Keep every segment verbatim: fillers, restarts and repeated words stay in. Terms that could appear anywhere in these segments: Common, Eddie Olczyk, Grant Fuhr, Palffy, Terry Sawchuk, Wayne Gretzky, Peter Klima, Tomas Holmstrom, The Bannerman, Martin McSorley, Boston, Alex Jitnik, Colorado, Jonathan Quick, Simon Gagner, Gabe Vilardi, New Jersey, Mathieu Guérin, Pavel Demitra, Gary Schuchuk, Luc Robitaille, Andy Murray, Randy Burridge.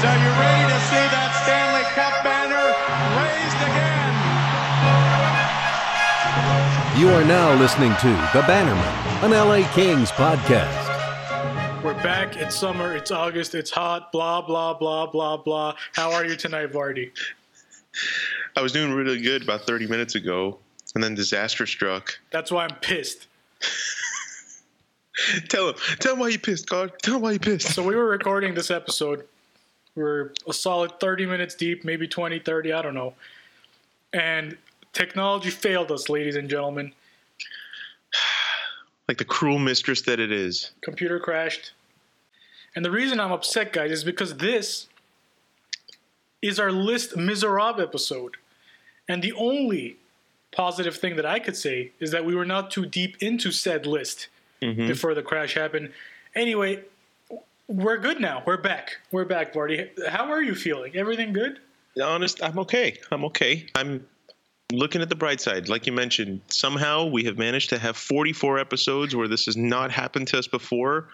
So you're ready to see that Stanley Cup banner raised again. You are now listening to The Bannerman, an L A Kings podcast. We're back. It's summer. It's August. It's hot. Blah, blah, blah, blah, blah. How are you tonight, Vardy? I was doing really good about thirty minutes ago, and then disaster struck. That's why I'm pissed. Tell him. Tell him why you pissed, God. Tell him why you pissed. So we were recording this episode. We're a solid thirty minutes deep, maybe twenty, thirty, I don't know. And technology failed us, ladies and gentlemen. Like the cruel mistress that it is. Computer crashed. And the reason I'm upset, guys, is because this is our List Miserable episode. And the only positive thing that I could say is that we were not too deep into said list mm-hmm. before the crash happened. Anyway, we're good now. We're back. We're back, Barty. How are you feeling? Everything good? Honest, I'm okay. I'm okay. I'm looking at the bright side. Like you mentioned, somehow we have managed to have forty-four episodes where this has not happened to us before.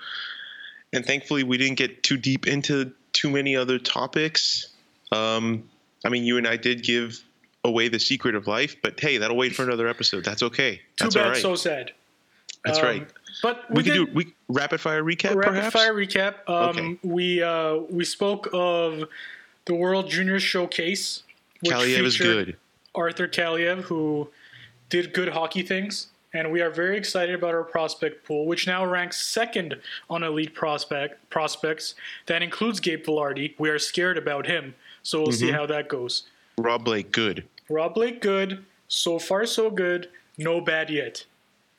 And thankfully, we didn't get too deep into too many other topics. Um, I mean, you and I did give away the secret of life, but hey, that'll wait for another episode. That's okay. That's too bad, all right. So sad. That's um, right. But we, we can did, do we rapid fire recap. Rapid perhaps? fire recap. Um, okay. We uh, we spoke of the World Junior Showcase. Kaliyev is good. Arthur Kaliyev, who did good hockey things, and we are very excited about our prospect pool, which now ranks second on elite prospect prospects. That includes Gabe Vilardi. We are scared about him, so we'll mm-hmm. see how that goes. Rob Blake, good. Rob Blake, good. So far, so good. No bad yet.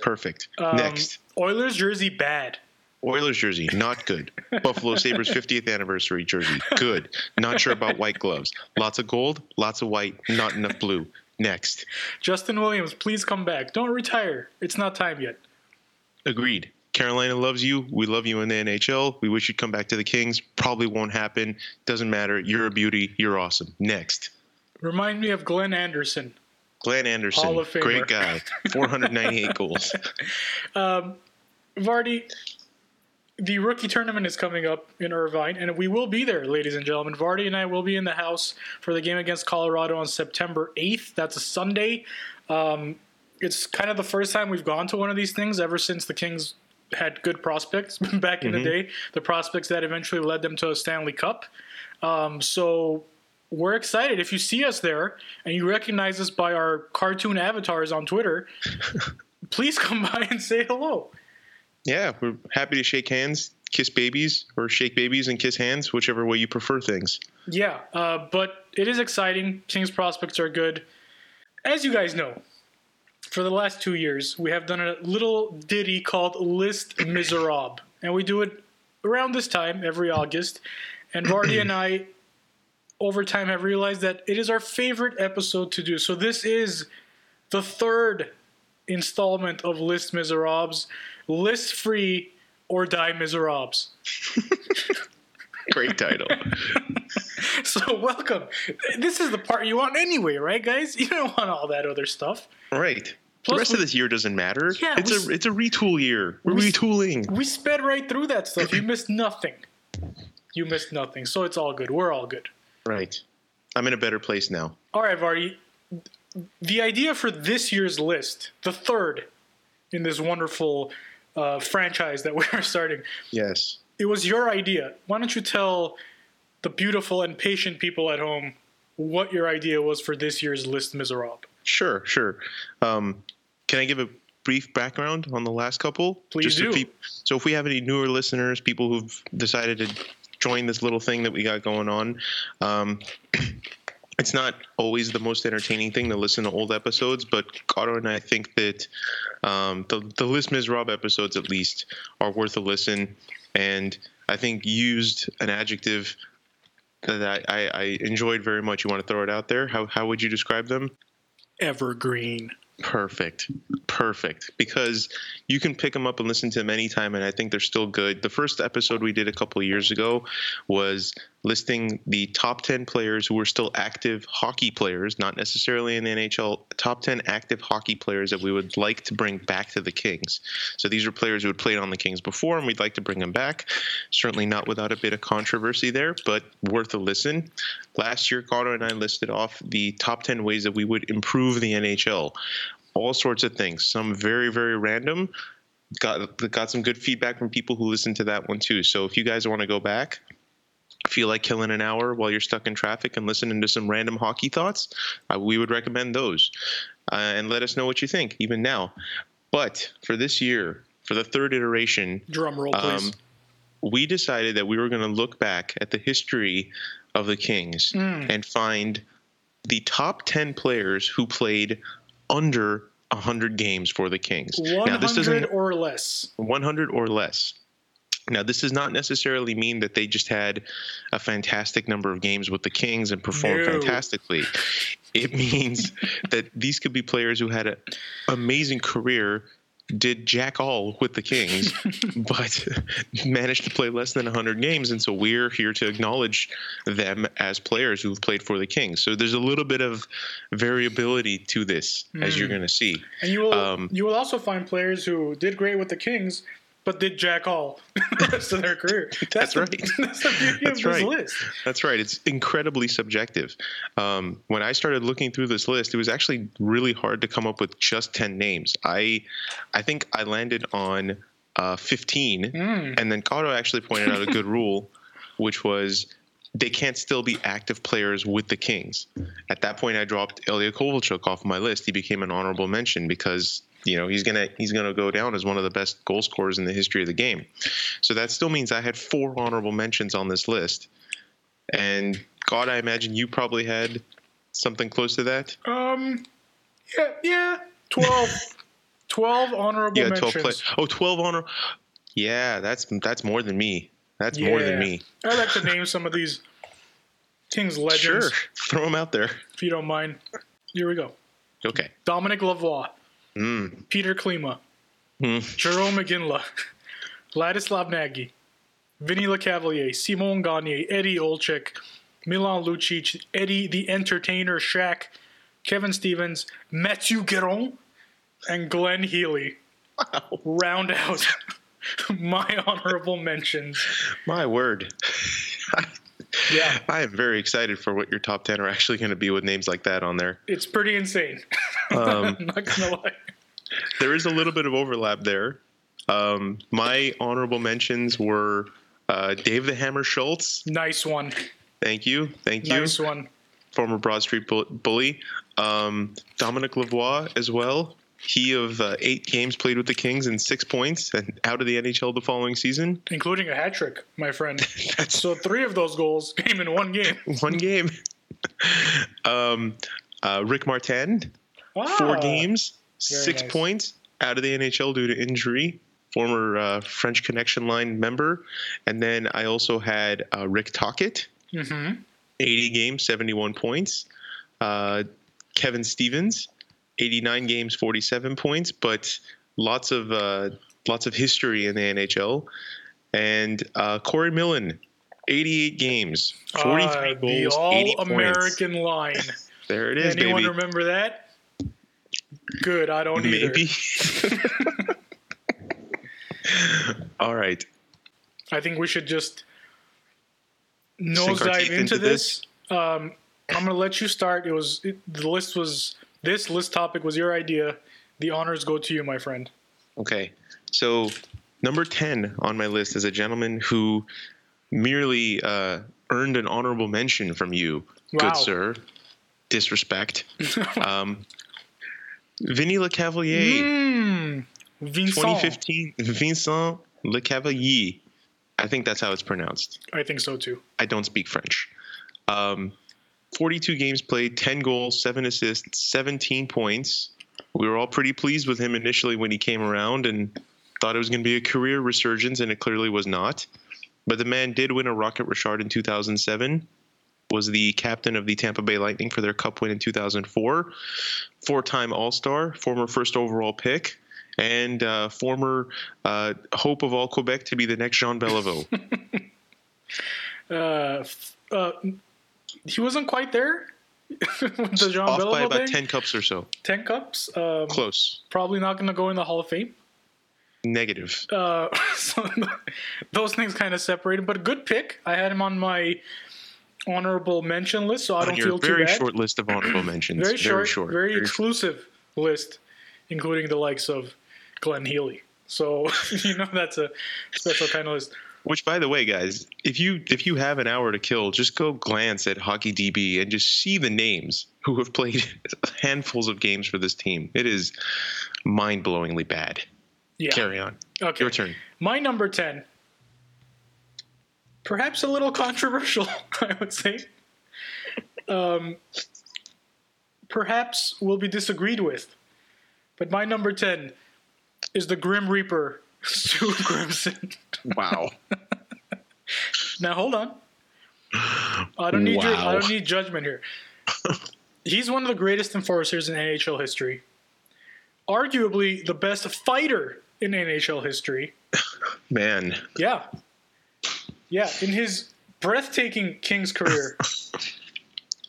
Perfect. Um, Next. Oilers jersey, bad. Oilers jersey, not good. Buffalo Sabres fiftieth anniversary jersey, good. Not sure about white gloves. Lots of gold, lots of white, not enough blue. Next. Justin Williams, please come back. Don't retire. It's not time yet. Agreed. Carolina loves you. We love you in the N H L. We wish you'd come back to the Kings. Probably won't happen. Doesn't matter. You're a beauty. You're awesome. Next. Remind me of Glenn Anderson. Glenn Anderson, Hall of Famer. Great guy, four hundred ninety-eight goals. Um, Vardy, the rookie tournament is coming up in Irvine, and we will be there, ladies and gentlemen. Vardy and I will be in the house for the game against Colorado on September eighth. That's a Sunday. Um, it's kind of the first time we've gone to one of these things ever since the Kings had good prospects back in mm-hmm. the day, the prospects that eventually led them to a Stanley Cup. Um, so... We're excited. If you see us there and you recognize us by our cartoon avatars on Twitter, please come by and say hello. Yeah, we're happy to shake hands, kiss babies, or shake babies and kiss hands, whichever way you prefer things. Yeah, uh, but it is exciting. Kings prospects are good. As you guys know, for the last two years, we have done a little ditty called List Miserable, and we do it around this time every August. And Vardy and I... over time have realized that it is our favorite episode to do. So this is the third installment of List Miserables, List Free or Die Miserables. Great title. So welcome. This is the part you want anyway, right, guys? You don't want all that other stuff. Right. Plus the rest we, of this year doesn't matter. Yeah, it's, we, a, it's a retool year. We're we, retooling. We sped right through that stuff. You missed nothing. You missed nothing. So it's all good. We're all good. Right. I'm in a better place now. All right, Vardy. The idea for this year's list, the third in this wonderful uh, franchise that we are starting. Yes. It was your idea. Why don't you tell the beautiful and patient people at home what your idea was for this year's List Miserable? Sure, sure. Um, can I give a brief background on the last couple? Please Just do. If people, so if we have any newer listeners, people who've decided to join this little thing that we got going on. Um, it's not always the most entertaining thing to listen to old episodes, but Cotto and I think that um, the, the List Miserable episodes, at least, are worth a listen. And I think used an adjective that I, I enjoyed very much. You want to throw it out there? How, how would you describe them? Evergreen. Perfect. Perfect. Because you can pick them up and listen to them anytime, and I think they're still good. The first episode we did a couple of years ago was listing the top ten players who were still active hockey players, not necessarily in the N H L, top ten active hockey players that we would like to bring back to the Kings. So these are players who had played on the Kings before, and we'd like to bring them back. Certainly not without a bit of controversy there, but worth a listen. Last year, Connor and I listed off the top ten ways that we would improve the N H L. All sorts of things, some very, very random. Got got some good feedback from people who listened to that one too. So if you guys want to go back, feel like killing an hour while you're stuck in traffic and listening to some random hockey thoughts, uh, we would recommend those. Uh, and let us know what you think, even now. But for this year, for the third iteration, drum roll, please. Um, we decided that we were going to look back at the history of the Kings mm. and find the top ten players who played under one hundred games for the Kings. one hundred now, this or less. one hundred or less. Now, this does not necessarily mean that they just had a fantastic number of games with the Kings and performed no. fantastically. It means that these could be players who had an amazing career, did jack all with the Kings, but managed to play less than one hundred games. And so we're here to acknowledge them as players who've played for the Kings. So there's a little bit of variability to this, mm. as you're going to see. And you will um, you will also find players who did great with the Kings, but did jack all the rest of their career. That's, that's right. The, that's the beauty that's of right. this list. That's right. It's incredibly subjective. Um, when I started looking through this list, it was actually really hard to come up with just ten names. I I think I landed on uh, fifteen, mm. and then Cotto actually pointed out a good rule, which was they can't still be active players with the Kings. At that point, I dropped Ilya Kovalchuk off my list. He became an honorable mention because – you know, he's gonna he's gonna go down as one of the best goal scorers in the history of the game. So that still means I had four honorable mentions on this list. And God, I imagine you probably had something close to that. Um, yeah, yeah, twelve, twelve honorable yeah, mentions. twelve play- oh, twelve honor. Yeah, that's that's more than me. That's yeah. more than me. I'd like to name some of these Kings legends. Sure, throw them out there if you don't mind. Here we go. Okay, Dominic Lavoie. Mm. Peter Klima, mm. Jerome McGinley, Ladislav Nagy, Vinny LeCavalier, Simon Gagner, Eddie Olczyk, Milan Lucic, Eddie the Entertainer Shack, Kevin Stevens, Mathieu Guérin, and Glenn Healy. Wow. Round out my honorable mentions. My word. Yeah, I am very excited for what your top ten are actually going to be with names like that on there. It's pretty insane. Um, I'm not gonna lie. There is a little bit of overlap there. Um, my honorable mentions were uh, Dave the Hammer Schultz. Nice one. Thank you. Thank you. Nice one. Former Broad Street bully. Um, Dominic Lavoie as well. He of uh, eight games played with the Kings and six points and out of the N H L the following season. Including a hat trick, my friend. So three of those goals came in one game. One game. um, uh, Rick Martin, wow. four games, Very six nice. points, out of the N H L due to injury. Former uh, French Connection Line member. And then I also had uh, Rick Tocchet, mm-hmm. eighty games, seventy-one points. Uh, Kevin Stevens. eighty-nine games, forty-seven points, but lots of uh, lots of history in the N H L. And uh, Corey Millen, eighty-eight games, forty-three uh, goals, eighty points. The All-American line. There it is, Anyone baby. Anyone remember that? Good, I don't Maybe. either. Maybe. All right. I think we should just nose dive into, into this. this. Um, I'm going to let you start. It was it, the list was... This list topic was your idea. The honors go to you, my friend. Okay. So number ten on my list is a gentleman who merely uh, earned an honorable mention from you. Wow. Good sir. Disrespect. um, Vinny LeCavalier. Mm, Vincent. twenty fifteen. Vincent LeCavalier. I think that's how it's pronounced. I think so too. I don't speak French. Um forty-two games played, ten goals, seven assists, seventeen points. We were all pretty pleased with him initially when he came around and thought it was going to be a career resurgence, and it clearly was not. But the man did win a Rocket Richard in two thousand seven, was the captain of the Tampa Bay Lightning for their cup win in two thousand four, four-time All-Star, former first overall pick, and uh, former uh, hope of all Quebec to be the next Jean Beliveau. Uh, uh, he wasn't quite there with the Jean Off Beliveau by about thing. ten cups or so. ten cups. Um, Close. Probably not going to go in the Hall of Fame. Negative. Uh, so those things kind of separated, but a good pick. I had him on my honorable mention list, so I on don't feel too bad. Your very short list of honorable mentions. Very, very short, short, very, very exclusive short. list, including the likes of Glenn Healy. So you know that's a special kind of list. Which, by the way, guys, if you if you have an hour to kill, just go glance at HockeyDB and just see the names who have played handfuls of games for this team. It is mind-blowingly bad. Yeah. Carry on. Okay. Your turn. My number ten, perhaps a little controversial, I would say. Um, perhaps will be disagreed with, but my number ten is the Grim Reaper, Stu Grimson. Wow. Now hold on. I don't need wow. your, I don't need judgment here. He's one of the greatest enforcers in N H L history. Arguably the best fighter in N H L history. Man. Yeah. Yeah. In his breathtaking Kings career,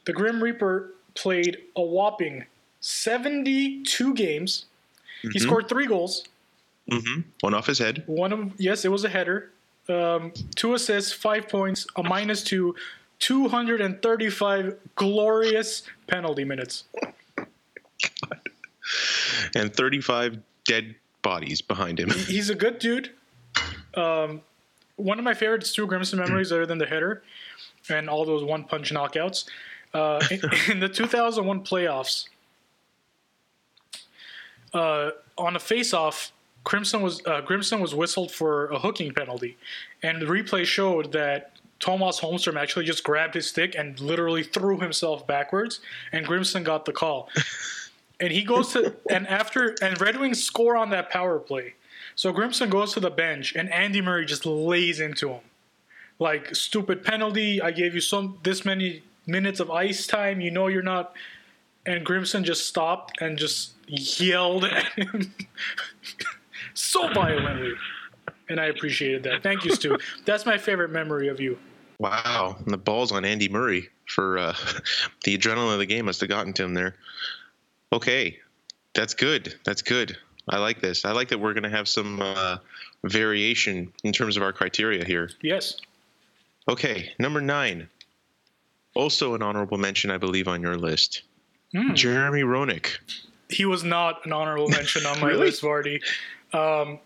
the Grim Reaper played a whopping seventy-two games. Mm-hmm. He scored three goals. Mm-hmm. One off his head. One of yes, it was a header. Um, two assists, five points, a minus two, two hundred thirty-five glorious penalty minutes. God. And thirty-five dead bodies behind him. He's a good dude. Um, one of my favorite Stu Grimson memories, other than the header and all those one-punch knockouts, uh, in, in the two thousand one playoffs, uh, on a face-off, Grimson was uh, Grimson was whistled for a hooking penalty, and the replay showed that Tomas Holmstrom actually just grabbed his stick and literally threw himself backwards, and Grimson got the call. And he goes to – and after – and Red Wings score on that power play. So Grimson goes to the bench, and Andy Murray just lays into him. Like, stupid penalty. I gave you some this many minutes of ice time. You know you're not – and Grimson just stopped and just yelled at him so violently. And I appreciated that. Thank you, Stu. That's my favorite memory of you. Wow. And the ball's on Andy Murray for uh, – the adrenaline of the game must have gotten to him there. Okay, that's good. That's good. I like this. I like that we're going to have some uh, variation in terms of our criteria here. Yes. Okay, number nine. Also an honorable mention, I believe, on your list. Mm. Jeremy Roenick. He was not an honorable mention on my really? list, Vardy. Um,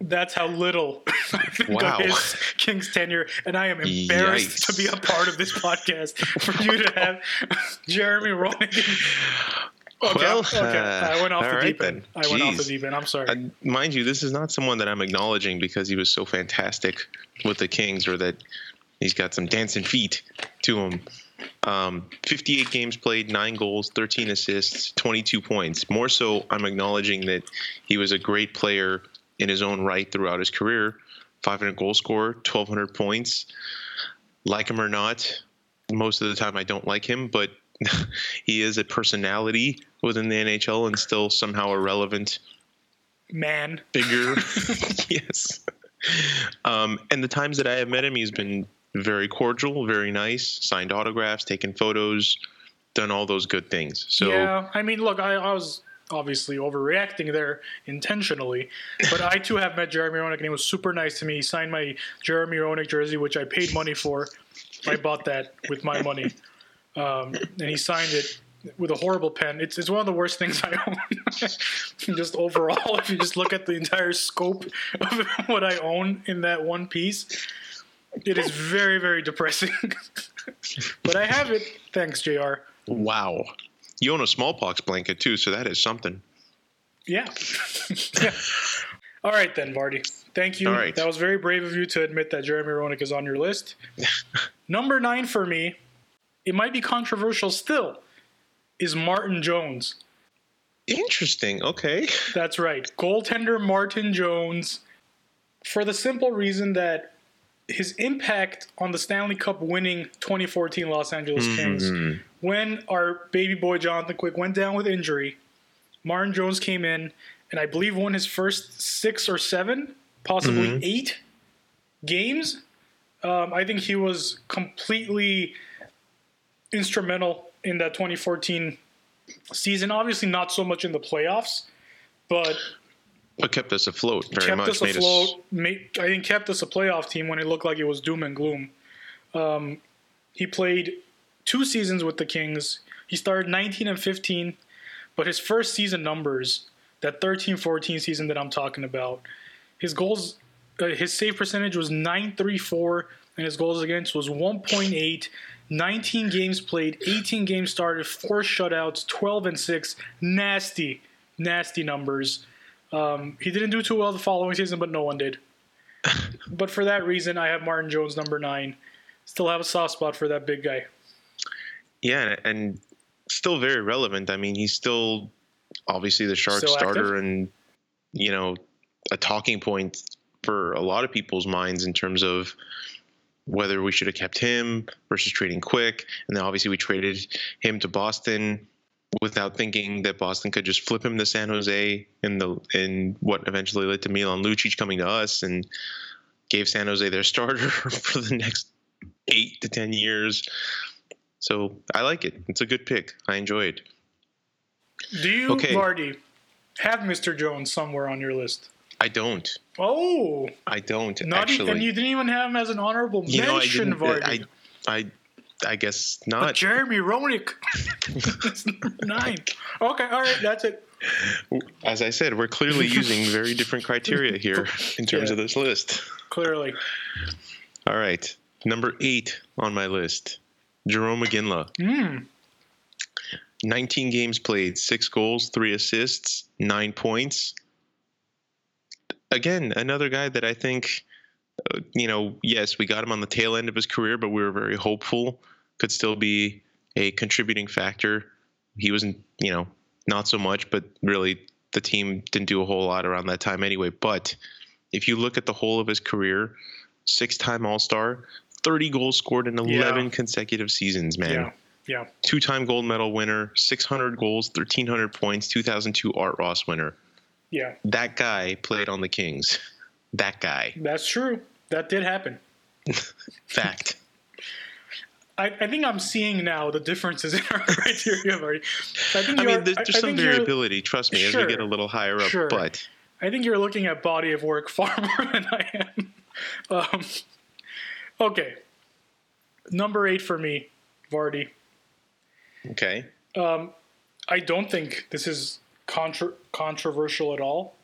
that's how little I think wow. of his Kings tenure, and I am embarrassed Yikes. to be a part of this podcast for you to have Jeremy Roenick. Okay, well, okay. Uh, I went off the right, deep end. Then. I went Jeez. off the deep end. I'm sorry. Uh, mind you, this is not someone that I'm acknowledging because he was so fantastic with the Kings or that he's got some dancing feet to him. Um, fifty-eight games played, nine goals, thirteen assists, twenty-two points. More so, I'm acknowledging that he was a great player in his own right throughout his career. five hundred goal scorer, twelve hundred points. Like him or not, most of the time I don't like him, but he is a personality within the N H L and still somehow a relevant man figure. Yes. Um, and the times that I have met him, he's been very cordial, very nice, signed autographs, taken photos, done all those good things. So yeah, I mean, look, I, I was obviously overreacting there intentionally, but I too have met Jeremy Roenick, and he was super nice to me. He signed my Jeremy Roenick jersey, which I paid money for. I bought that with my money. Um, and he signed it with a horrible pen. It's it's one of the worst things I own. Just overall, if you just look at the entire scope of what I own in that one piece, it is very, very depressing. But I have it. Thanks, J R. Wow. You own a smallpox blanket, too, so that is something. Yeah. Yeah. All right, then, Vardy. Thank you. All right. That was very brave of you to admit that Jeremy Roenick is on your list. Number nine for me. It might be controversial still, is Martin Jones. Interesting. Okay. That's right. Goaltender Martin Jones, for the simple reason that his impact on the Stanley Cup winning twenty fourteen Los Angeles Kings, mm-hmm. when our baby boy Jonathan Quick went down with injury, Martin Jones came in and I believe won his first six or seven, possibly mm-hmm. eight games Um, I think he was completely instrumental in that twenty fourteen season. Obviously not so much in the playoffs, but... But kept us afloat very much. Kept us afloat. Made, I think kept us a playoff team when it looked like it was doom and gloom. Um, he played two seasons with the Kings. He started nineteen and fifteen, but his first season numbers, that thirteen fourteen season that I'm talking about, his goals, uh, his save percentage was nine thirty-four, and his goals against was one point eight. nineteen games played, eighteen games started, four shutouts, twelve and six. Nasty, nasty numbers. Um, he didn't do too well the following season, but no one did. But for that reason, I have Martin Jones number nine. Still have a soft spot for that big guy. Yeah, and still very relevant. I mean, he's still obviously the Sharks starter and, you know, a talking point for a lot of people's minds in terms of whether we should have kept him versus trading Quick. And then obviously we traded him to Boston without thinking that Boston could just flip him to San Jose in the in what eventually led to Milan Lucic coming to us and gave San Jose their starter for the next eight to ten years. So I like it. It's a good pick. I enjoy it. Do you, okay. Vardy, have Mister Jones somewhere on your list? I don't. Oh. I don't, not actually. E- and you didn't even have him as an honorable you mention, know, I Vardy. I, I I guess not. But Jeremy Roenick. That's number nine. Okay, all right, that's it. As I said, we're clearly using very different criteria here in terms yeah. of this list. Clearly. All right, number eight on my list, Jarome Iginla. Mm. nineteen games played, six goals, three assists, nine points. Again, another guy that I think... You know, yes, we got him on the tail end of his career, but we were very hopeful could still be a contributing factor. He wasn't, you know, not so much, but really the team didn't do a whole lot around that time anyway. But if you look at the whole of his career, six-time All-Star, thirty goals scored in eleven yeah. consecutive seasons, man. Yeah. Yeah. Two-time gold medal winner, six hundred goals, thirteen hundred points, two thousand two Art Ross winner. Yeah. That guy played on the Kings. That guy. That's true. That did happen. Fact. I, I think I'm seeing now the differences in our criteria already. I, think I mean, there's I, I some variability, trust me, sure, as we get a little higher up. Sure. But I think you're looking at body of work far more than I am. Um, okay. Number eight for me, Vardy. Okay. Um, I don't think this is contra- controversial at all.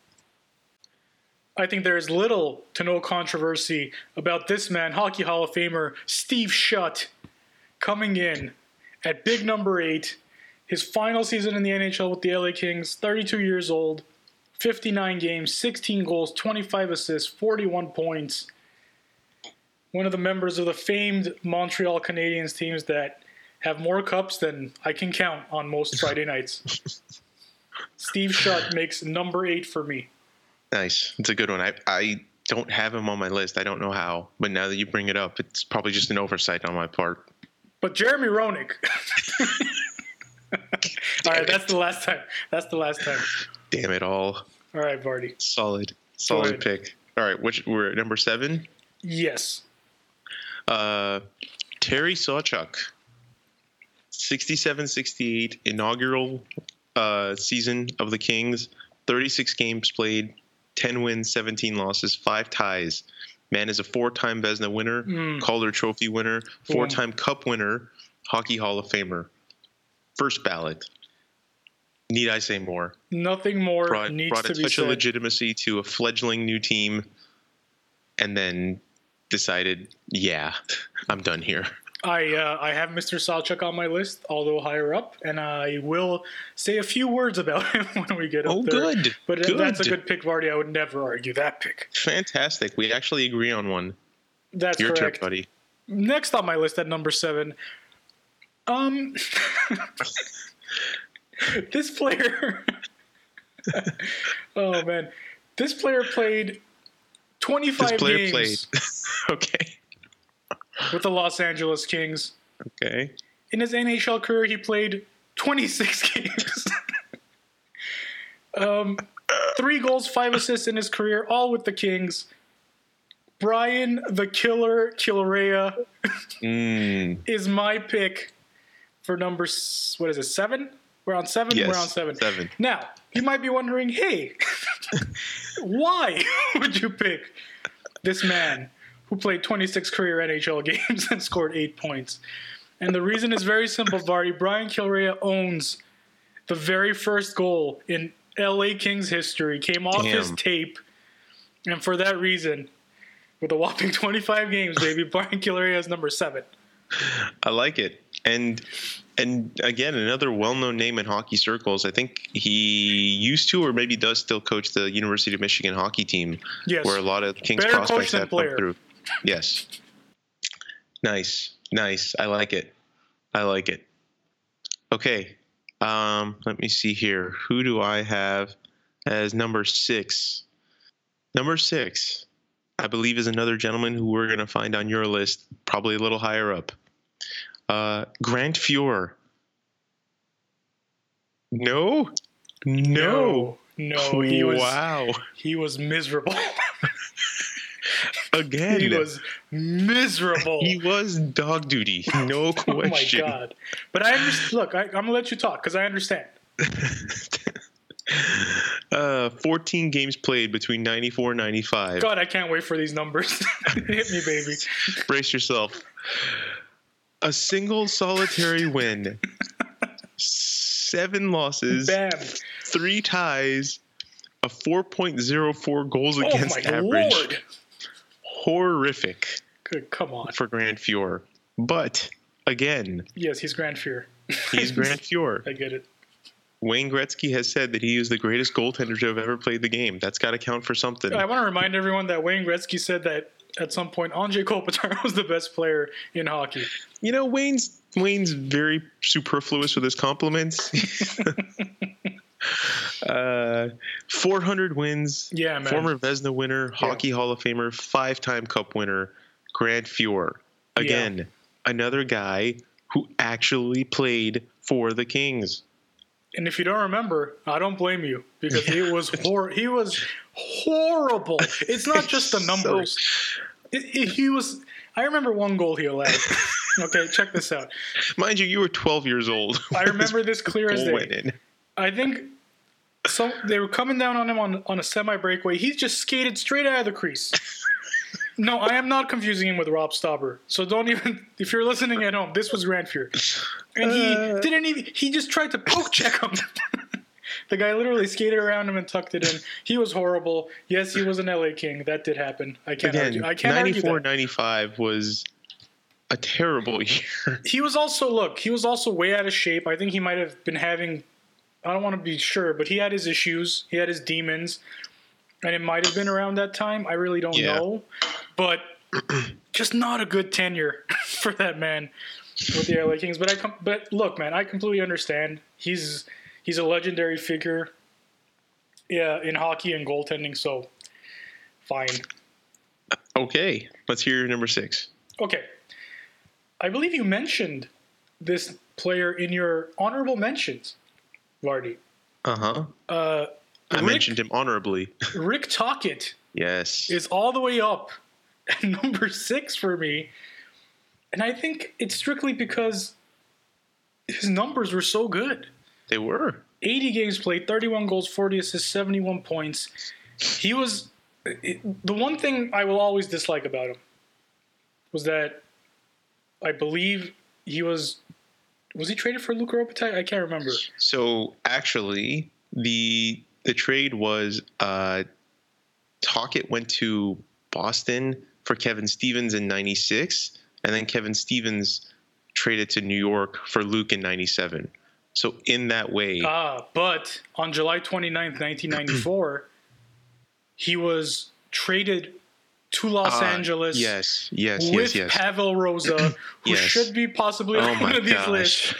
I think there is little to no controversy about this man, Hockey Hall of Famer Steve Shutt, coming in at big number eight, his final season in the N H L with the L A Kings, thirty-two years old, fifty-nine games, sixteen goals, twenty-five assists, forty-one points. One of the members of the famed Montreal Canadiens teams that have more cups than I can count on most Friday nights. Steve Shutt makes number eight for me. Nice. It's a good one. I, I don't have him on my list. I don't know how. But now that you bring it up, it's probably just an oversight on my part. But Jeremy Roenick. all right, that's the last time. That's the last time. Damn it all. All right, Vardy. Solid. Solid, Solid. pick. All right, which we're at number seven? Yes. Uh, Terry Sawchuk. sixty-seven sixty-eight, inaugural uh, season of the Kings. thirty-six games played. ten wins, seventeen losses, five ties. Man is a four-time Vezina winner, mm. Calder Trophy winner, four-time mm. Cup winner, Hockey Hall of Famer. First ballot. Need I say more? Nothing more brought, needs brought to be said. Brought a touch of legitimacy to a fledgling new team and then decided, yeah, I'm done here. I uh, I have Mister Sawchuk on my list, although higher up, and I will say a few words about him when we get up oh, there. Oh, good. But good. That's a good pick, Vardy. I would never argue that pick. Fantastic. We actually agree on one. That's Your correct. Your turn, buddy. Next on my list at number seven, um, this player, oh, man. This player played twenty-five this player games. Played. Okay. With the Los Angeles Kings. Okay. In his N H L career, he played twenty-six games. um, three goals, five assists in his career, all with the Kings. Brian the Killer Kilrea mm. is my pick for number, what is it, seven? We're on seven? Yes, We're on seven. seven. Now, you might be wondering, hey, why would you pick this man who played twenty-six career N H L games and scored eight points? And the reason is very simple, Vardy. Brian Kilrea owns the very first goal in L A Kings history, came off Damn. his tape, and for that reason, with a whopping twenty-five games, baby, Brian Kilrea is number seven. I like it. And and again, another well-known name in hockey circles. I think he used to or maybe does still coach the University of Michigan hockey team, yes. where a lot of Kings Better prospects have player. come through. Yes. Nice. Nice. I like it. I like it. Okay. Um, let me see here. Who do I have as number six? Number six, I believe, is another gentleman who we're going to find on your list, probably a little higher up. Uh, Grant Fuhr. No, no, no. no he was, wow. He was miserable. Again, he was miserable. He was dog duty, no question. Oh my god! But I understand. Look, I, I'm gonna let you talk because I understand. uh, fourteen games played between ninety-four and ninety-five. God, I can't wait for these numbers. Hit me, baby. Brace yourself. A single solitary win, seven losses, Bam. three ties, a four point oh four goals oh against average. Lord. Horrific. Good, come on. For Grant Fuhr. But again, yes, he's Grant Fuhr. He's Grant Fuhr. I get it. Wayne Gretzky has said that he is the greatest goaltender to have ever played the game. That's got to count for something. I want to remind everyone that Wayne Gretzky said that at some point, Andre Kopitar was the best player in hockey. You know, Wayne's Wayne's very superfluous with his compliments. uh, four hundred wins, yeah, man. Former Vezina winner, yeah. Hockey Hall of Famer, five-time Cup winner, Grant Fuhr. Again, yeah. another guy who actually played for the Kings. And if you don't remember, I don't blame you because yeah. he was hor- he was horrible. It's not just the numbers. So... It, it, he was. I remember one goal he allowed. Okay, check this out. Mind you, you were twelve years old. I remember this clear as day. I think some they were coming down on him on, on a semi breakaway. He just skated straight out of the crease. No, I am not confusing him with Rob Stauber. So don't even, if you're listening at home, this was Grant Fuhr. And he uh, didn't even, he just tried to poke check him. The guy literally skated around him and tucked it in. He was horrible. Yes, he was an L A King. That did happen. I can't again, argue. I can't argue that. ninety-four ninety-five was a terrible year. He was also, look, he was also way out of shape. I think he might have been having, I don't want to be sure, but he had his issues. He had his demons. And it might have been around that time. I really don't yeah. know. But just not a good tenure for that man with the L A Kings. But I, com- but look, man, I completely understand. He's he's a legendary figure yeah, in hockey and goaltending, so fine. Okay, let's hear your number six. Okay. I believe you mentioned this player in your honorable mentions, Vardy. Uh-huh. Uh, I Rick, mentioned him honorably. Rick Tocchet. Yes. Is all the way up at number six for me. And I think it's strictly because his numbers were so good. They were. eighty games played, thirty-one goals, forty assists, seventy-one points. He was it, – the one thing I will always dislike about him was that I believe he was – was he traded for Luc Robitaille? I can't remember. So, actually, the the trade was uh, Tocchet went to Boston for Kevin Stevens in ninety-six – and then Kevin Stevens traded to New York for Luc in ninety-seven. So in that way. Ah, but on July twenty-ninth, nineteen ninety-four, he was traded to Los uh, Angeles. Yes, yes, with yes, yes. Pavel Rosa, who yes. should be possibly on oh one of these lists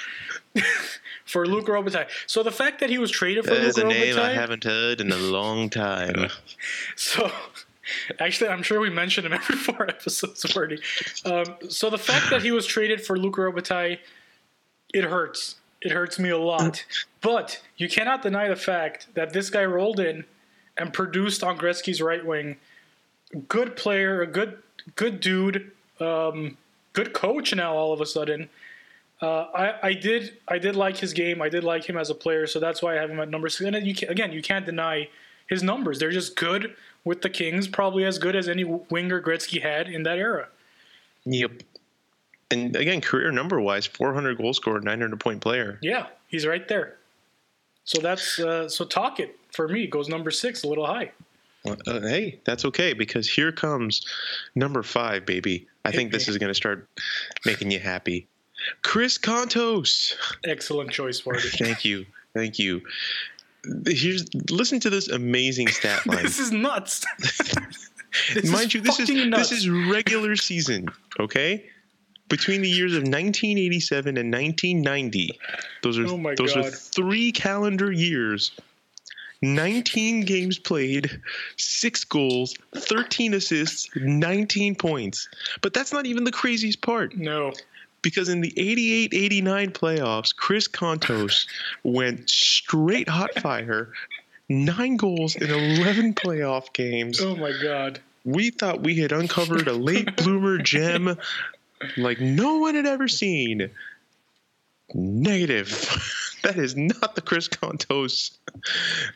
for Luc Robitaille. So the fact that he was traded for Luc Robitaille. There's a name I haven't heard in a long time. So... Actually, I'm sure we mentioned him every four episodes already. Um, so the fact that he was traded for Luc Robitaille, it hurts. It hurts me a lot. But you cannot deny the fact that this guy rolled in and produced on Gretzky's right wing good player, a good good dude, um, good coach now all of a sudden. Uh, I, I did I did like his game. I did like him as a player, so that's why I have him at number six. And you can, again, you can't deny his numbers. They're just good with the Kings, probably as good as any winger Gretzky had in that era. Yep. And again, career number-wise, four hundred goals scored, nine hundred point player. Yeah, he's right there. So that's uh, so Tocchet, for me, goes number six, a little high. Uh, hey, that's okay, because here comes number five, baby. I Hit think me. This is going to start making you happy. Chris Kontos. Excellent choice for it. Thank you. Thank you. Here's listen to this amazing stat line. This is nuts. This Mind is you, this is nuts. This is regular season, okay? Between the years of nineteen eighty-seven and nineteen ninety. Those are oh those God. are three calendar years. nineteen games played, six goals, thirteen assists, nineteen points. But that's not even the craziest part. No. Because in the eighty-eight eighty-nine playoffs, Chris Kontos went straight hot fire, nine goals in eleven playoff games. Oh, my God. We thought we had uncovered a late bloomer gem like no one had ever seen. Negative. That is not the Chris Kontos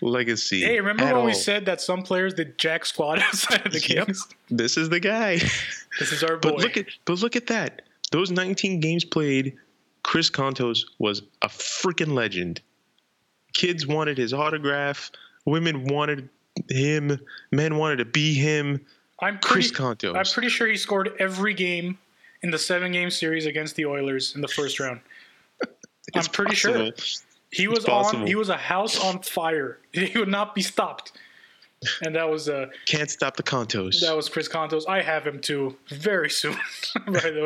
legacy. Hey, remember when all. we said that some players did jack squat outside of the Kings? Yep. This is the guy. This is our boy. But look at, but look at that. Those nineteen games played, Chris Kontos was a freaking legend. Kids wanted his autograph. Women wanted him. Men wanted to be him. I'm pretty, Chris Kontos. I'm pretty sure he scored every game in the seven-game series against the Oilers in the first round. I'm pretty possible. sure. He was on. He was a house on fire. He would not be stopped. And that was uh, can't stop the Kontos. That was Chris Kontos. I have him too very soon. By the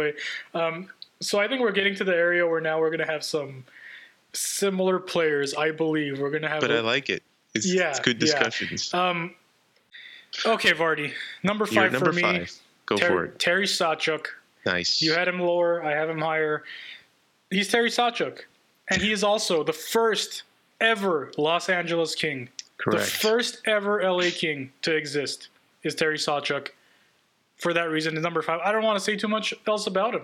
way, um, so I think we're getting to the area where now we're going to have some similar players. I believe we're going to have. But a, I like it. It's, yeah, it's good discussions. Yeah. Um, okay, Vardy, number five number for me. Five. Go Ter- for it, Terry Sawchuk. Nice. You had him lower. I have him higher. He's Terry Sawchuk, and he is also the first ever Los Angeles King. Correct. The first ever L A King to exist is Terry Sawchuk. For that reason, is number five. I don't want to say too much else about him.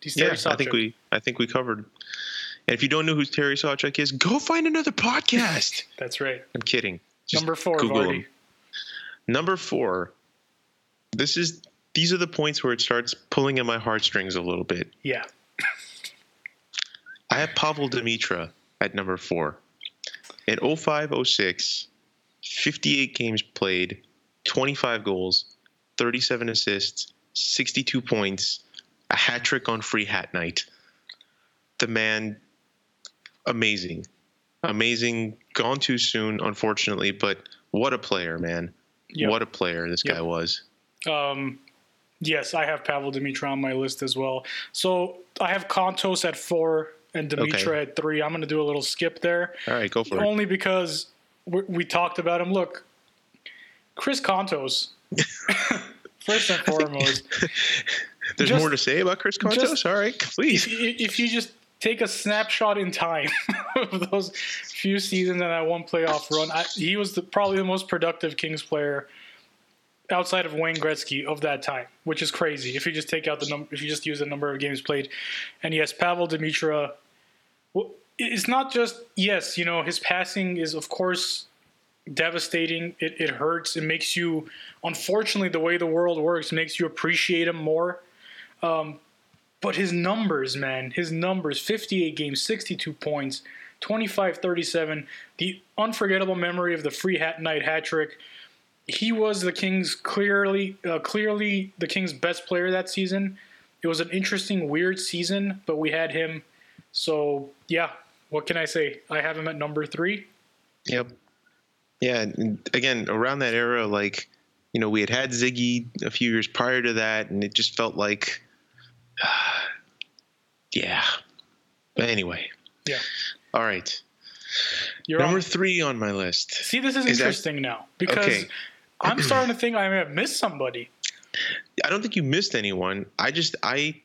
He's Terry yeah, Sawchuk. I think we, I think we covered. And if you don't know who Terry Sawchuk is, go find another podcast. That's right. I'm kidding. Just number four, Google Vardy. Him. Number four. This is these are the points where it starts pulling at my heartstrings a little bit. Yeah. I have Pavel Demitra at number four. In oh five oh six. fifty-eight games played, twenty-five goals, thirty-seven assists, sixty-two points, a hat trick on free hat night. The man, amazing. Amazing, gone too soon, unfortunately, but what a player, man. Yep. What a player this yep. guy was. Um, yes, I have Pavel Demitra on my list as well. So I have Kontos at four and Demitra okay. at three. I'm going to do a little skip there. All right, go for Only it. Only because... we talked about him. Look, Chris Kontos, first and foremost. There's just more to say about Chris Kontos? Just, All right, please. If, if you just take a snapshot in time of those few seasons and that one playoff run, I, he was the, probably the most productive Kings player outside of Wayne Gretzky of that time, which is crazy. If you just take out the number, if you just use the number of games played. And yes, Pavel Demitra. Well, it's not just, yes, you know, his passing is, of course, devastating. It it hurts. It makes you, unfortunately, the way the world works, makes you appreciate him more. Um, but his numbers, man, his numbers, fifty-eight games, sixty-two points, twenty-five thirty-seven, the unforgettable memory of the free hat night hat trick. He was the Kings clearly, uh, clearly the Kings' best player that season. It was an interesting, weird season, but we had him. So, yeah. What can I say? I have him at number three. Yep. Yeah. Again, around that era, like, you know, we had had Ziggy a few years prior to that, and it just felt like, uh, yeah. But anyway. Yeah. All right. You're number on. three on my list. See, this is, is interesting that, now because okay. I'm starting to think I may have missed somebody. I don't think you missed anyone. I just I.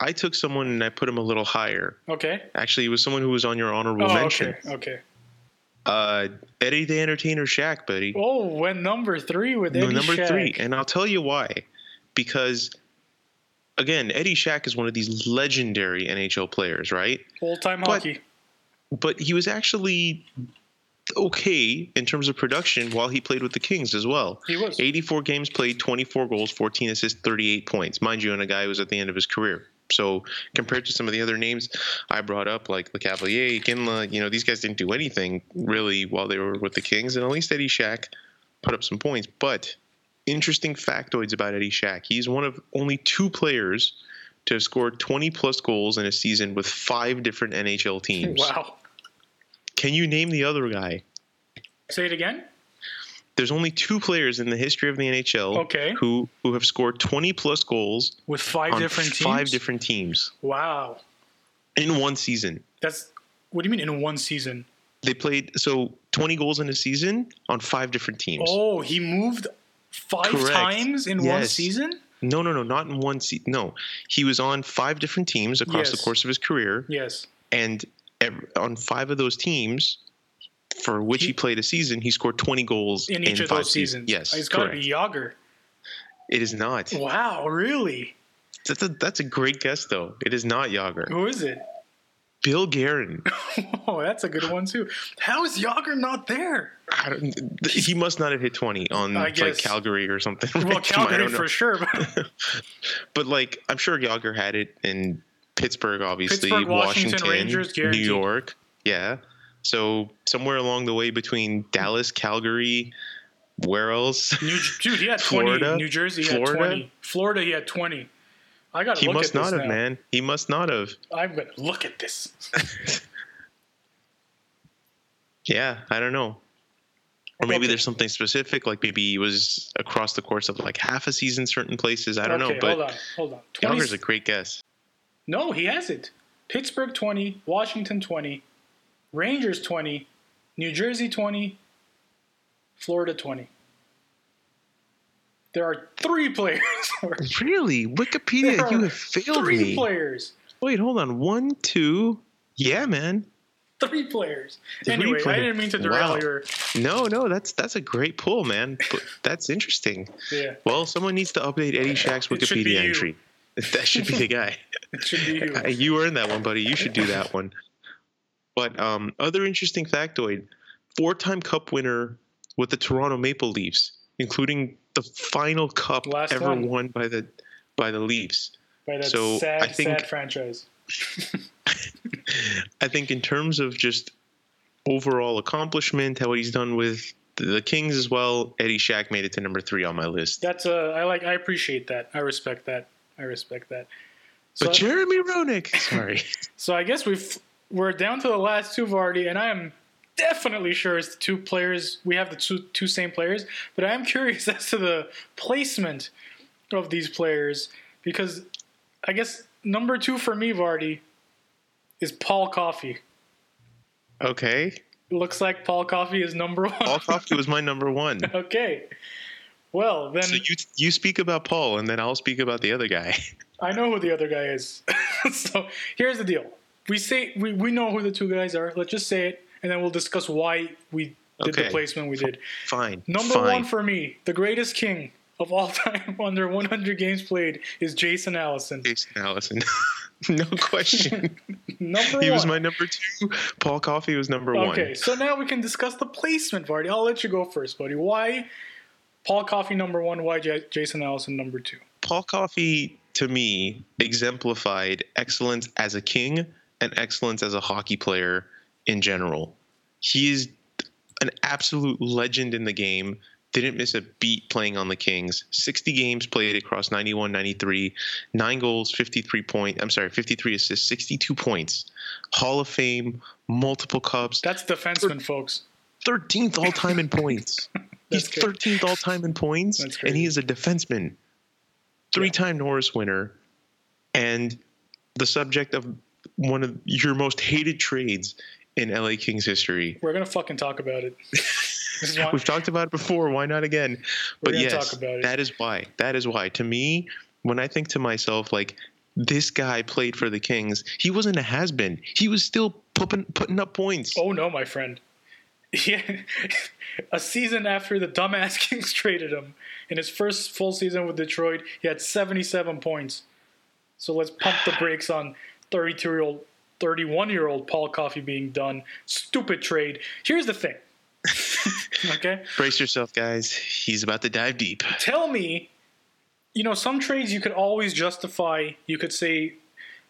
I took someone and I put him a little higher. Okay. Actually, it was someone who was on your honorable oh, mention. Okay. Okay. Uh, Eddie the Entertainer Shack, buddy. Oh, went number three with Eddie Number Shack. three, and I'll tell you why. Because, again, Eddie Shack is one of these legendary N H L players, right? Old-time hockey. But he was actually okay in terms of production while he played with the Kings as well. He was. eighty-four games played, twenty-four goals, fourteen assists, thirty-eight points. Mind you, and a guy who was at the end of his career. So compared to some of the other names I brought up, like LeCavalier, Ginla, you know, these guys didn't do anything really while they were with the Kings. And at least Eddie Shack put up some points. But interesting factoids about Eddie Shack. He's one of only two players to have scored twenty-plus goals in a season with five different N H L teams. Wow. Can you name the other guy? Say it again? There's only two players in the history of the N H L okay. who, who have scored twenty-plus goals with five different teams. Five different teams. Wow. In one season. That's what do you mean in one season? They played so twenty goals in a season on five different teams. Oh, he moved five Correct. times in yes. one season? No, no, no, not in one season. No, he was on five different teams across yes. the course of his career. Yes, and every, on five of those teams, for which he, he played a season, he scored twenty goals in each in of five those seasons. seasons. Yes, it's got to be Jagr. It is not. Wow, really? That's a, that's a great guess, though. It is not Jagr. Who is it? Bill Guerin. Oh, that's a good one too. How is Jagr not there? I don't, he must not have hit twenty on I like guess. Calgary or something. Well, right? Calgary for sure. But, but like, I'm sure Jagr had it in Pittsburgh, obviously, Pittsburgh, Washington, Washington Rangers, guaranteed. New York. Yeah. So somewhere along the way between Dallas, Calgary, where else? New, dude, he had Florida, twenty. New Jersey, he Florida. had twenty. Florida, he had twenty. I gotta he look must at not this have, now. man. He must not have. I'm gonna look at this. Yeah, I don't know. Or maybe okay. there's something specific, like maybe he was across the course of like half a season, certain places. I don't okay, know. But hold on, hold on. Jagger's a great guess. No, he hasn't. Pittsburgh twenty, Washington twenty, Rangers twenty, New Jersey twenty, Florida twenty. There are three players. Really? Wikipedia, you have failed three me. Three players. Wait, hold on. One, two. Yeah, man. Three players. Three anyway, players. I didn't mean to derail wow. your. No, no, that's that's a great pull, man. But that's interesting. Yeah. Well, someone needs to update Eddie Shack's Wikipedia entry. That should be the guy. It should be you. You earned that one, buddy. You should do that one. But um, other interesting factoid: four-time Cup winner with the Toronto Maple Leafs, including the final cup Last ever time. won by the by the Leafs. By that so sad, I think, sad franchise. I think in terms of just overall accomplishment, how he's done with the Kings as well, Eddie Shack made it to number three on my list. That's a, I like. I appreciate that. I respect that. I respect that. So, but Jeremy Roenick. Sorry. So I guess we've we're down to the last two, Vardy, and I am definitely sure it's the two players. We have the two two same players, but I am curious as to the placement of these players because I guess number two for me, Vardy, is Paul Coffey. Okay. It looks like Paul Coffey is number one. Paul Coffey was my number one. Okay. Well, then. So you you speak about Paul, and then I'll speak about the other guy. I know who the other guy is. So here's the deal: we say we, we know who the two guys are. Let's just say it. And then we'll discuss why we did okay. the placement we did. Fine. Number Fine. one for me, the greatest King of all time under one hundred games played is Jason Allison. Jason Allison. No question. number he one. He was my number two. Paul Coffey was number okay, one. Okay, so now we can discuss the placement, Vardy. I'll let you go first, buddy. Why Paul Coffey number one? Why J- Jason Allison number two? Paul Coffey, to me, exemplified excellence as a King and excellence as a hockey player in general. He is an absolute legend in the game. Didn't miss a beat playing on the Kings. sixty games played across ninety-one, ninety-three, nine goals, fifty-three points. I'm sorry, fifty-three assists, sixty-two points. Hall of Fame, multiple cups. That's defenseman, folks. thirteenth all time in points. He's thirteenth all time in points, and he is a defenseman. Three-time yeah. Norris winner, and the subject of one of your most hated trades in L A Kings history. We're going to fucking talk about it. We've talked about it before. Why not again? But yes, talk about it. That is why. That is why. To me, when I think to myself, like, this guy played for the Kings, he wasn't a has-been. He was still putting, putting up points. Oh, no, my friend. Yeah, a season after the dumbass Kings traded him, in his first full season with Detroit, he had seventy-seven points. So let's pump the brakes on thirty-two-year-old, thirty-one-year-old Paul Coffey being done. Stupid trade. Here's the thing. Okay? Brace yourself, guys. He's about to dive deep. Tell me, you know, some trades you could always justify. You could say,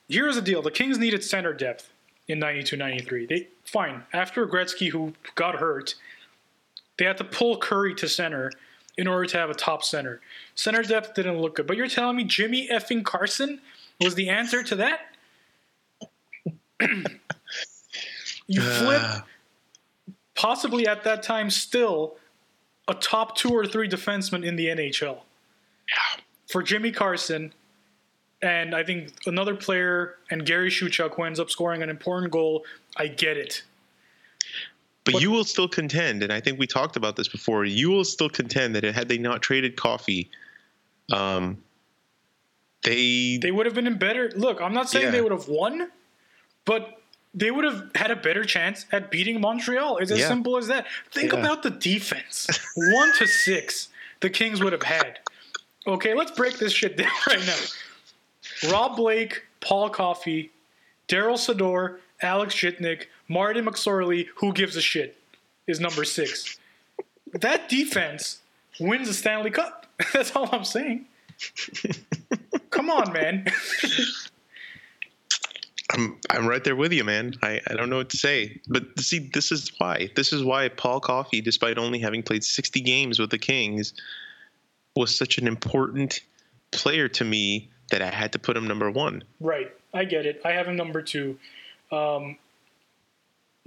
here's the deal. The Kings needed center depth in ninety-two ninety-three. They, fine. After Gretzky, who got hurt, they had to pull Curry to center in order to have a top center. Center depth didn't look good. But you're telling me Jimmy effing Carson was the answer to that? You flip, uh. possibly at that time still, a top two or three defenseman in the N H L. Yeah. For Jimmy Carson, and I think another player, and Gary Schuchuk, who ends up scoring an important goal. I get it. But, but you will still contend, and I think we talked about this before, you will still contend that had they not traded Coffey, um, they... They would have been in better... Look, I'm not saying yeah. they would have won, but they would have had a better chance at beating Montreal. It's as yeah. simple as that. Think yeah. about the defense. One to six, the Kings would have had. Okay, let's break this shit down right now. Rob Blake, Paul Coffey, Daryl Sador, Alex Jitnik, Martin McSorley, who gives a shit, is number six. That defense wins the Stanley Cup. That's all I'm saying. Come on, man. I'm I'm right there with you, man. I, I don't know what to say. But see, this is why. This is why Paul Coffey, despite only having played sixty games with the Kings, was such an important player to me that I had to put him number one. Right. I get it. I have him number two. Um,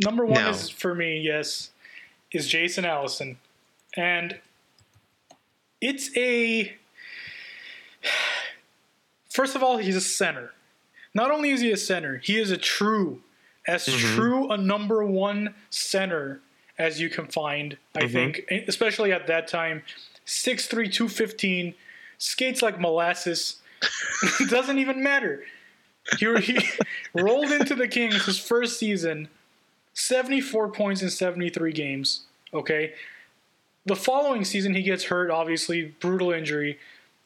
number one no. is for me, yes, is Jason Allison. And it's a... First of all, he's a center. Not only is he a center, he is a true, as mm-hmm. true a number one center as you can find, I mm-hmm. think. Especially at that time. six three, two fifteen, skates like molasses. Doesn't even matter. He, he rolled into the Kings his first season, seventy-four points in seventy-three games, okay? The following season, he gets hurt, obviously, brutal injury.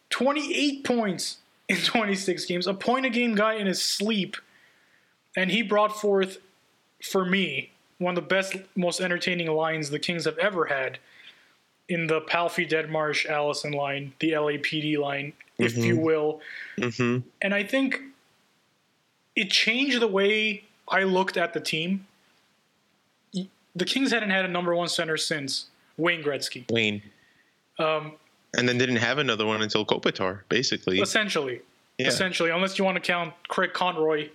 twenty-eight points in twenty-six games, a point-a-game guy in his sleep, and he brought forth, for me, one of the best, most entertaining lines the Kings have ever had in the Palffy, Deadmarsh, Allison line, the L A P D line, mm-hmm. if you will. Mm-hmm. And I think... it changed the way I looked at the team. The Kings hadn't had a number one center since Wayne Gretzky. Wayne. Um, and then didn't have another one until Kopitar, basically. Essentially. Yeah. Essentially, unless you want to count Craig Conroy,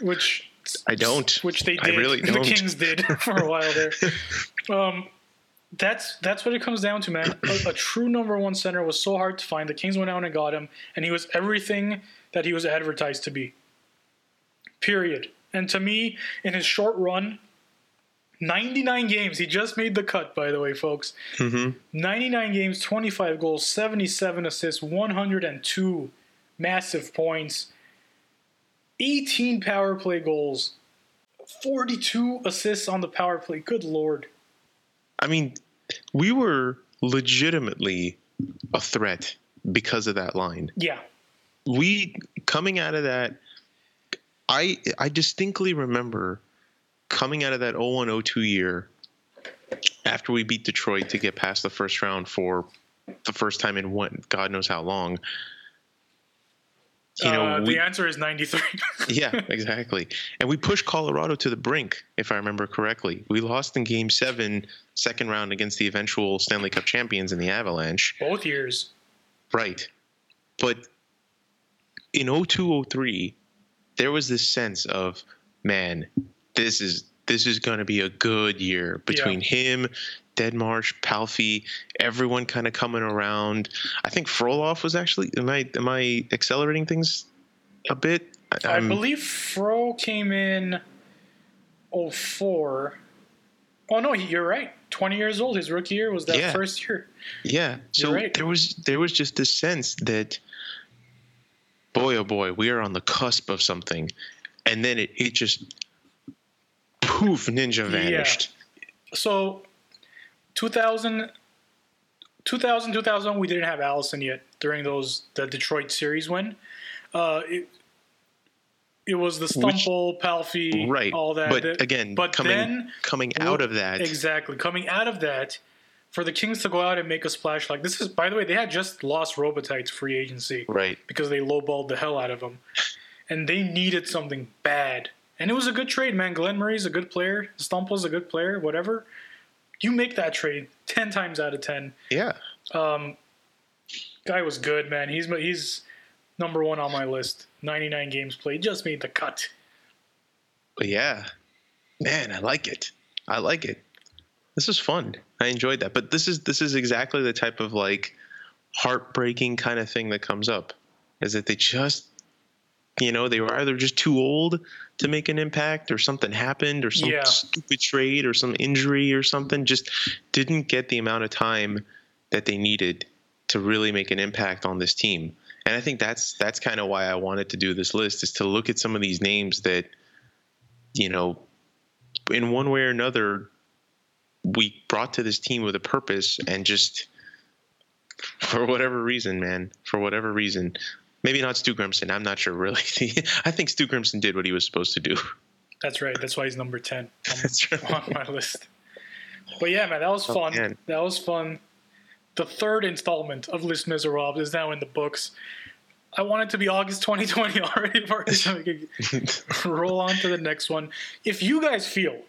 which... I don't. Which they did. I really don't. The Kings did for a while there. Um, that's that's what it comes down to, man. A, a true number one center was so hard to find. The Kings went out and got him, and he was everything that he was advertised to be. Period. And to me, in his short run, ninety-nine games, he just made the cut, by the way, folks. Mm-hmm. ninety-nine games, twenty-five goals, seventy-seven assists, one hundred two massive points, eighteen power play goals, forty-two assists on the power play. Good Lord. I mean, we were legitimately a threat because of that line. Yeah. We, coming out of that, I I distinctly remember coming out of that oh one oh two year after we beat Detroit to get past the first round for the first time in what God knows how long. You know, uh, the we, answer is ninety-three. Yeah, exactly. And we pushed Colorado to the brink, if I remember correctly. We lost in Game seven, second round against the eventual Stanley Cup champions in the Avalanche. Both years. Right. But in oh two oh three... there was this sense of, man, this is this is going to be a good year between yeah. him, Deadmarsh, Palffy, everyone kind of coming around. I think Frolov was actually am I am I accelerating things a bit? I'm, I believe Fro came in oh four. Oh no, you're right. twenty years old, his rookie year was that yeah. first year. Yeah. So you're right. there was there was just this sense that, boy, oh boy, we are on the cusp of something. And then it, it just, poof, ninja vanished. Yeah. So two thousand, two thousand, two thousand, we didn't have Allison yet during those the Detroit series win. Uh, it, it was the stumble, Palffy, right. all that. But that, again, but coming, then, coming out of that. Exactly. Coming out of that, for the Kings to go out and make a splash like this is, by the way, they had just lost Robitaille to free agency. Right. Because they lowballed the hell out of him. And they needed something bad. And it was a good trade, man. Glenn Murray's a good player. Stumple's a good player, whatever. You make that trade ten times out of ten. Yeah. Um, guy was good, man. He's he's number one on my list. ninety-nine games played. Just made the cut. Yeah. Man, I like it. I like it. This is fun. I enjoyed that. But this is this is exactly the type of, like, heartbreaking kind of thing that comes up. Is that they just... You know, they were either just too old to make an impact or something happened or some yeah. stupid trade or some injury or something. Just didn't get the amount of time that they needed to really make an impact on this team. And I think that's that's kind of why I wanted to do this list, is to look at some of these names that, you know, in one way or another, we brought to this team with a purpose and just for whatever reason, man, for whatever reason – maybe not Stu Grimson. I'm not sure, really. I think Stu Grimson did what he was supposed to do. That's right. That's why he's number ten on, That's right. on my list. But yeah, man, that was oh, fun. Man. That was fun. The third installment of Les Miserables is now in the books. I want it to be August twenty twenty already, so we can roll on to the next one. If you guys feel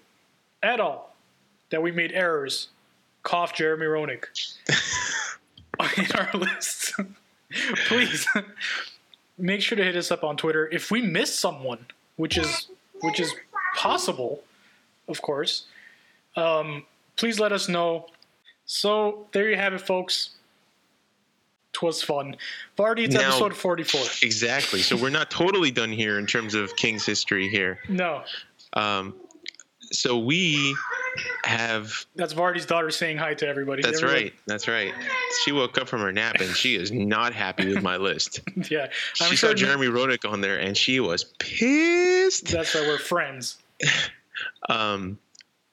at all that we made errors, cough Jeremy Roenick in our lists. Please make sure to hit us up on Twitter. If we miss someone, which is which is possible, of course, um, please let us know. So there you have it, folks. 'Twas fun. Vardy, it's now, episode forty-four. Exactly. So we're not totally done here in terms of Kings history here. No. Um, so we have... That's Vardy's daughter saying hi to everybody. That's everybody. right. That's right. She woke up from her nap and she is not happy with my list. yeah. I'm she sure saw Jeremy Roenick on there and she was pissed. That's right. We're friends. um,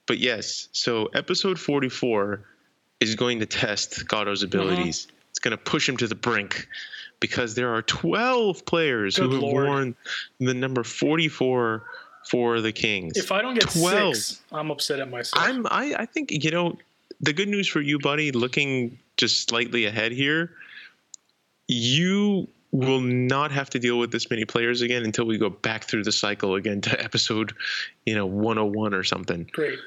But yes, so episode forty-four is going to test Gatto's abilities. Mm-hmm. It's going to push him to the brink because there are twelve players Good who have Lord. worn the number forty-four for the Kings. If I don't get twelve six, I'm upset at myself. I'm, I, I think, you know, the good news for you, buddy, looking just slightly ahead here, you will not have to deal with this many players again until we go back through the cycle again to episode, you know, one oh one or something. Great.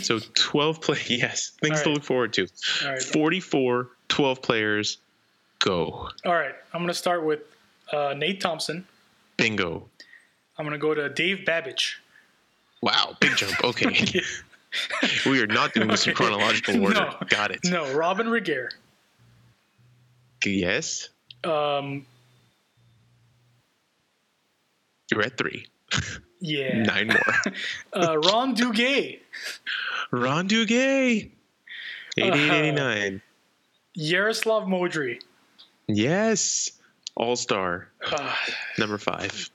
So twelve play, yes, things right. to look forward to. All right. forty-four, twelve players, go. All right. I'm going to start with uh, Nate Thompson. Bingo. I'm going to go to Dave Babich. Wow, big jump. Okay. yeah. We are not doing this okay. in chronological order. No. Got it. No, Robin Reguer. Yes. Um, You're at three. Yeah. Nine more. uh, Ron Duguay. Ron Duguay. eighty-eight eighty-nine. Uh, Yaroslav Modri. Yes. All-star. Uh, Number five.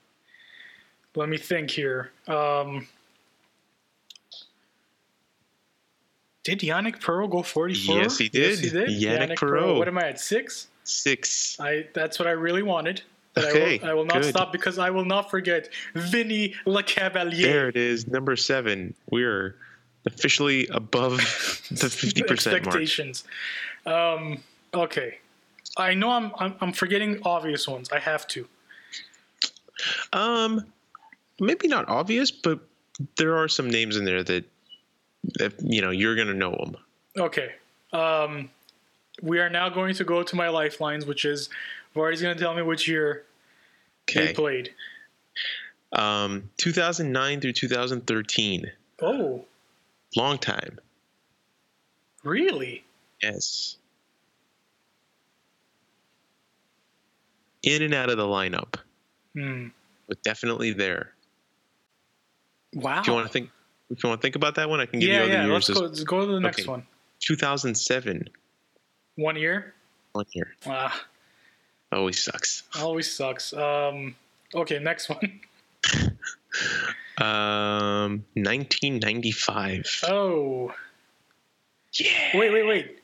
Let me think here. Um, did Yanic Perreault go forty-four? Yes, he did. Yes, he did. Yanic, Yanic Perreault. What am I at, six? Six. I. That's what I really wanted. But okay, I will, I will not good. stop because I will not forget Vinny LeCavalier. There it is, number seven. We're officially above the fifty percent expectations. Mark. Um, okay. I know I'm, I'm, I'm forgetting obvious ones. I have to. Um... Maybe not obvious, but there are some names in there that, that you know, you're going to know them. Okay. Um, we are now going to go to my lifelines, which is Vardy's going to tell me which year okay. they played. Um, two thousand nine through two thousand thirteen. Oh. Long time. Really? Yes. In and out of the lineup. Hmm. But definitely there. Wow. If you want to think, if you want to think about that one, I can give yeah, you other yeah. years. Yeah, let's go, let's go to the next okay. one. two thousand seven. One year? One year. Wow. Always sucks. Always sucks. Um, okay, next one. um, nineteen ninety-five. Oh. Yeah. Wait, wait, wait.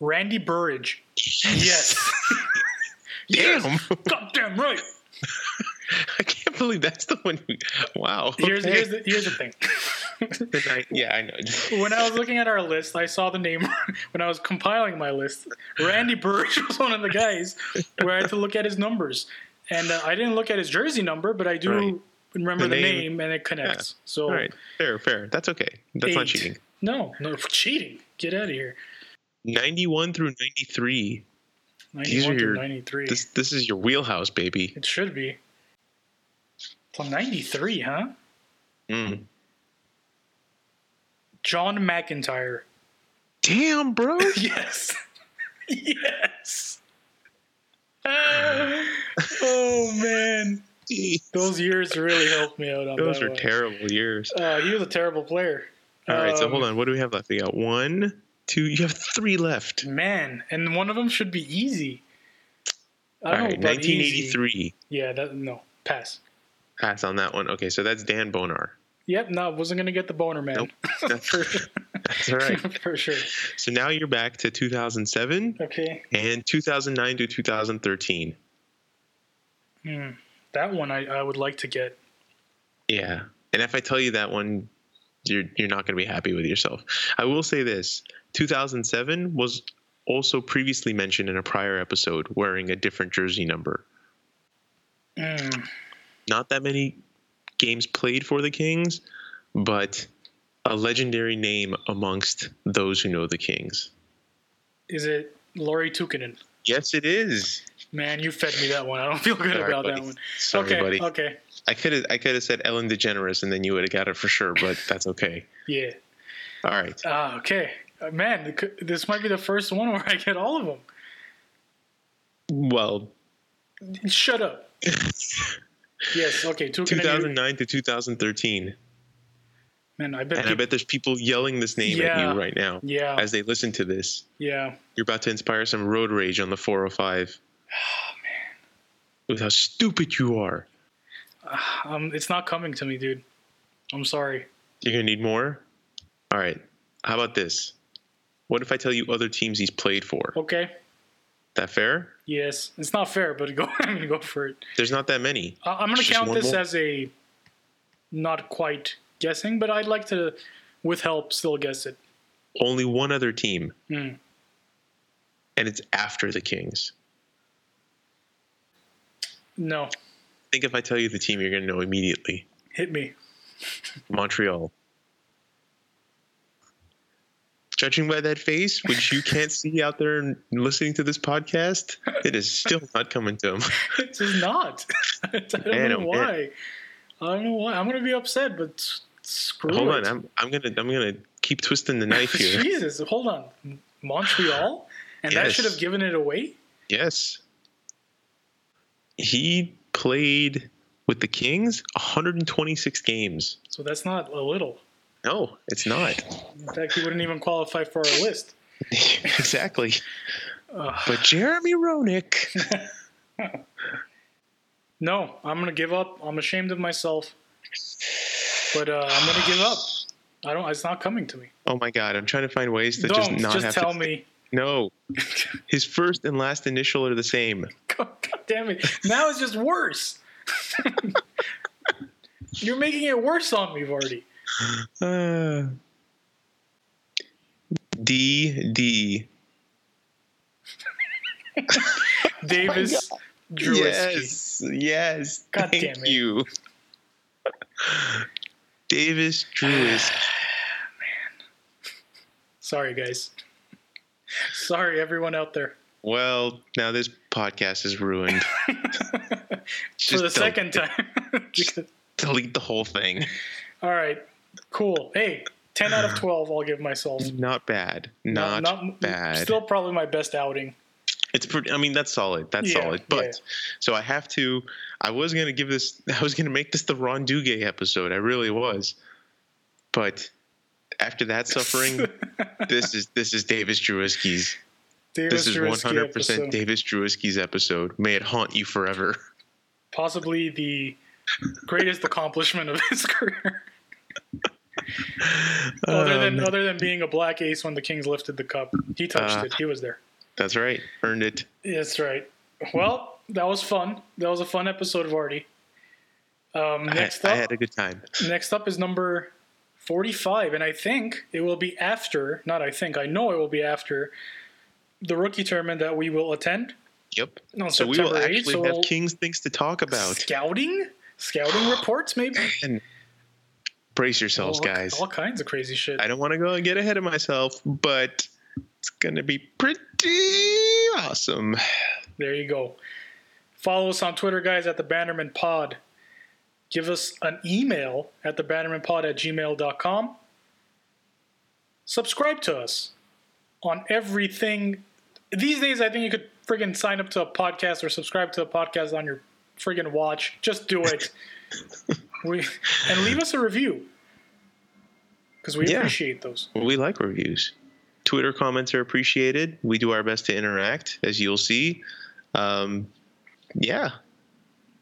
Randy Burridge. Yes. Yes. Damn. Goddamn right. I can't believe that's the one. Who, wow. Okay. Here's, here's, the, here's the thing. I, yeah, I know. When I was looking at our list, I saw the name. When I was compiling my list, Randy Burridge was one of the guys where I had to look at his numbers. And uh, I didn't look at his jersey number, but I do right. remember the, the name. name, and it connects. Yeah. So, all right. Fair, fair. That's okay. That's eight. Not cheating. No, no cheating. Get out of here. ninety-one through ninety-three. ninety-one through your, ninety-three. This, this is your wheelhouse, baby. It should be. Well, ninety-three, huh? Mm. John McIntyre. Damn, bro. Yes. Yes. Ah. Oh, man. Those years really helped me out on Those that were one. Terrible years. Uh, he was a terrible player. All um, right, so hold on. What do we have left? We got one, two. You have three left. Man, and one of them should be easy. I All right, nineteen eighty-three. Easy. Yeah, that, no. Pass. Pass on that one. Okay, so that's Dan Bonar. Yep, no, wasn't going to get the boner, man. Nope. That's, For sure. That's all right. For sure. So now you're back to two thousand seven. Okay. And two thousand nine to two thousand thirteen. Hmm. That one I, I would like to get. Yeah. And if I tell you that one, you're you're not going to be happy with yourself. I will say this. two thousand seven was also previously mentioned in a prior episode wearing a different jersey number. Mm. Not that many games played for the Kings, but a legendary name amongst those who know the Kings. Is it Lauri Tukkanen? Yes, it is. Man, you fed me that one. I don't feel good Sorry, about buddy. that one. Sorry, okay, buddy. Okay. I could have I could have said Ellen DeGeneres, and then you would have got it for sure, but that's okay. Yeah. All right. Ah, uh, okay. Man, this might be the first one where I get all of them. Well. Shut up. Yes, okay. two thousand nine to two thousand thirteen. Man, I bet and people, I bet there's people yelling this name yeah, at you right now yeah. as they listen to this. Yeah. You're about to inspire some road rage on the four oh five. Oh, man. With how stupid you are. Uh, um, it's not coming to me, dude. I'm sorry. You're going to need more? All right. How about this? What if I tell you other teams he's played for? Okay. That fair? Yes. It's not fair, but go, I'm going to go for it. There's not that many. Uh, I'm going to count this more. as a not quite... guessing, but I'd like to, with help, still guess it. Only one other team. Mm. And it's after the Kings. No. I think if I tell you the team, you're going to know immediately. Hit me. Montreal. Judging by that face, which you can't see out there and listening to this podcast, it is still not coming to him. It is not. I don't man, know oh, why. Man. I don't know why. I'm going to be upset, but s- screw hold it. Hold on. I'm I'm going to I'm going to keep twisting the knife here. Jesus, hold on. Montreal? And yes. That should have given it away? Yes. He played with the Kings one hundred twenty-six games. So that's not a little. No, it's not. In fact, he wouldn't even qualify for our list. Exactly. Uh. But Jeremy Roenick. No, I'm going to give up. I'm ashamed of myself. But uh, I'm going to give up. I don't. It's not coming to me. Oh, my God. I'm trying to find ways to don't, just not just have to. Just tell me. No. His first and last initial are the same. God, God damn it. Now it's just worse. You're making it worse on me, Vardy. Uh, D. D. Davis. Oh, Yes, yes. God thank damn it. you. Davis Drewis. Man. Sorry, guys. Sorry, everyone out there. Well, now this podcast is ruined. For the second time. Just delete the whole thing. All right, cool. Hey, ten out of twelve I'll give myself. Not bad. Not, not, not bad. Still probably my best outing. It's pretty, I mean, that's solid. That's yeah, solid. But yeah. so I have to, I was going to give this, I was going to make this the Ron Duguay episode. I really was. But after that suffering, this is, this is Davis Drewski's. Davis this is Drewski one hundred percent episode. Davis Drewski's episode. May it haunt you forever. Possibly the greatest accomplishment of his career. Other than um, other than being a black ace when the Kings lifted the cup. He touched uh, it. He was there. That's right. Earned it. That's right. Well, that was fun. That was a fun episode of Artie. Um, next I, up, I had a good time. Next up is number forty-five, and I think it will be after, not I think, I know it will be after the rookie tournament that we will attend. Yep. On so September we will actually eighth, so have we'll Kings things to talk about. Scouting? Scouting reports, maybe? And brace yourselves, all, guys. All kinds of crazy shit. I don't want to go and get ahead of myself, but it's going to be pretty awesome. There you go. Follow us on Twitter, guys, at The Bannerman Pod. Give us an email at the bannerman pod at gmail dot com. Subscribe to us on everything. These days, I think you could friggin' sign up to a podcast or subscribe to a podcast on your friggin' watch. Just do it. we, and leave us a review, because we yeah, appreciate those. We like reviews. Twitter comments are appreciated. We do our best to interact, as you'll see. Um, yeah.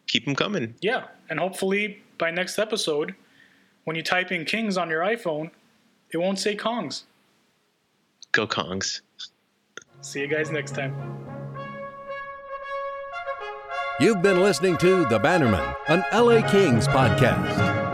Keep them coming. Yeah. And hopefully by next episode, when you type in Kings on your iPhone, it won't say Kongs. Go Kongs. See you guys next time. You've been listening to The Bannerman, an L A Kings podcast.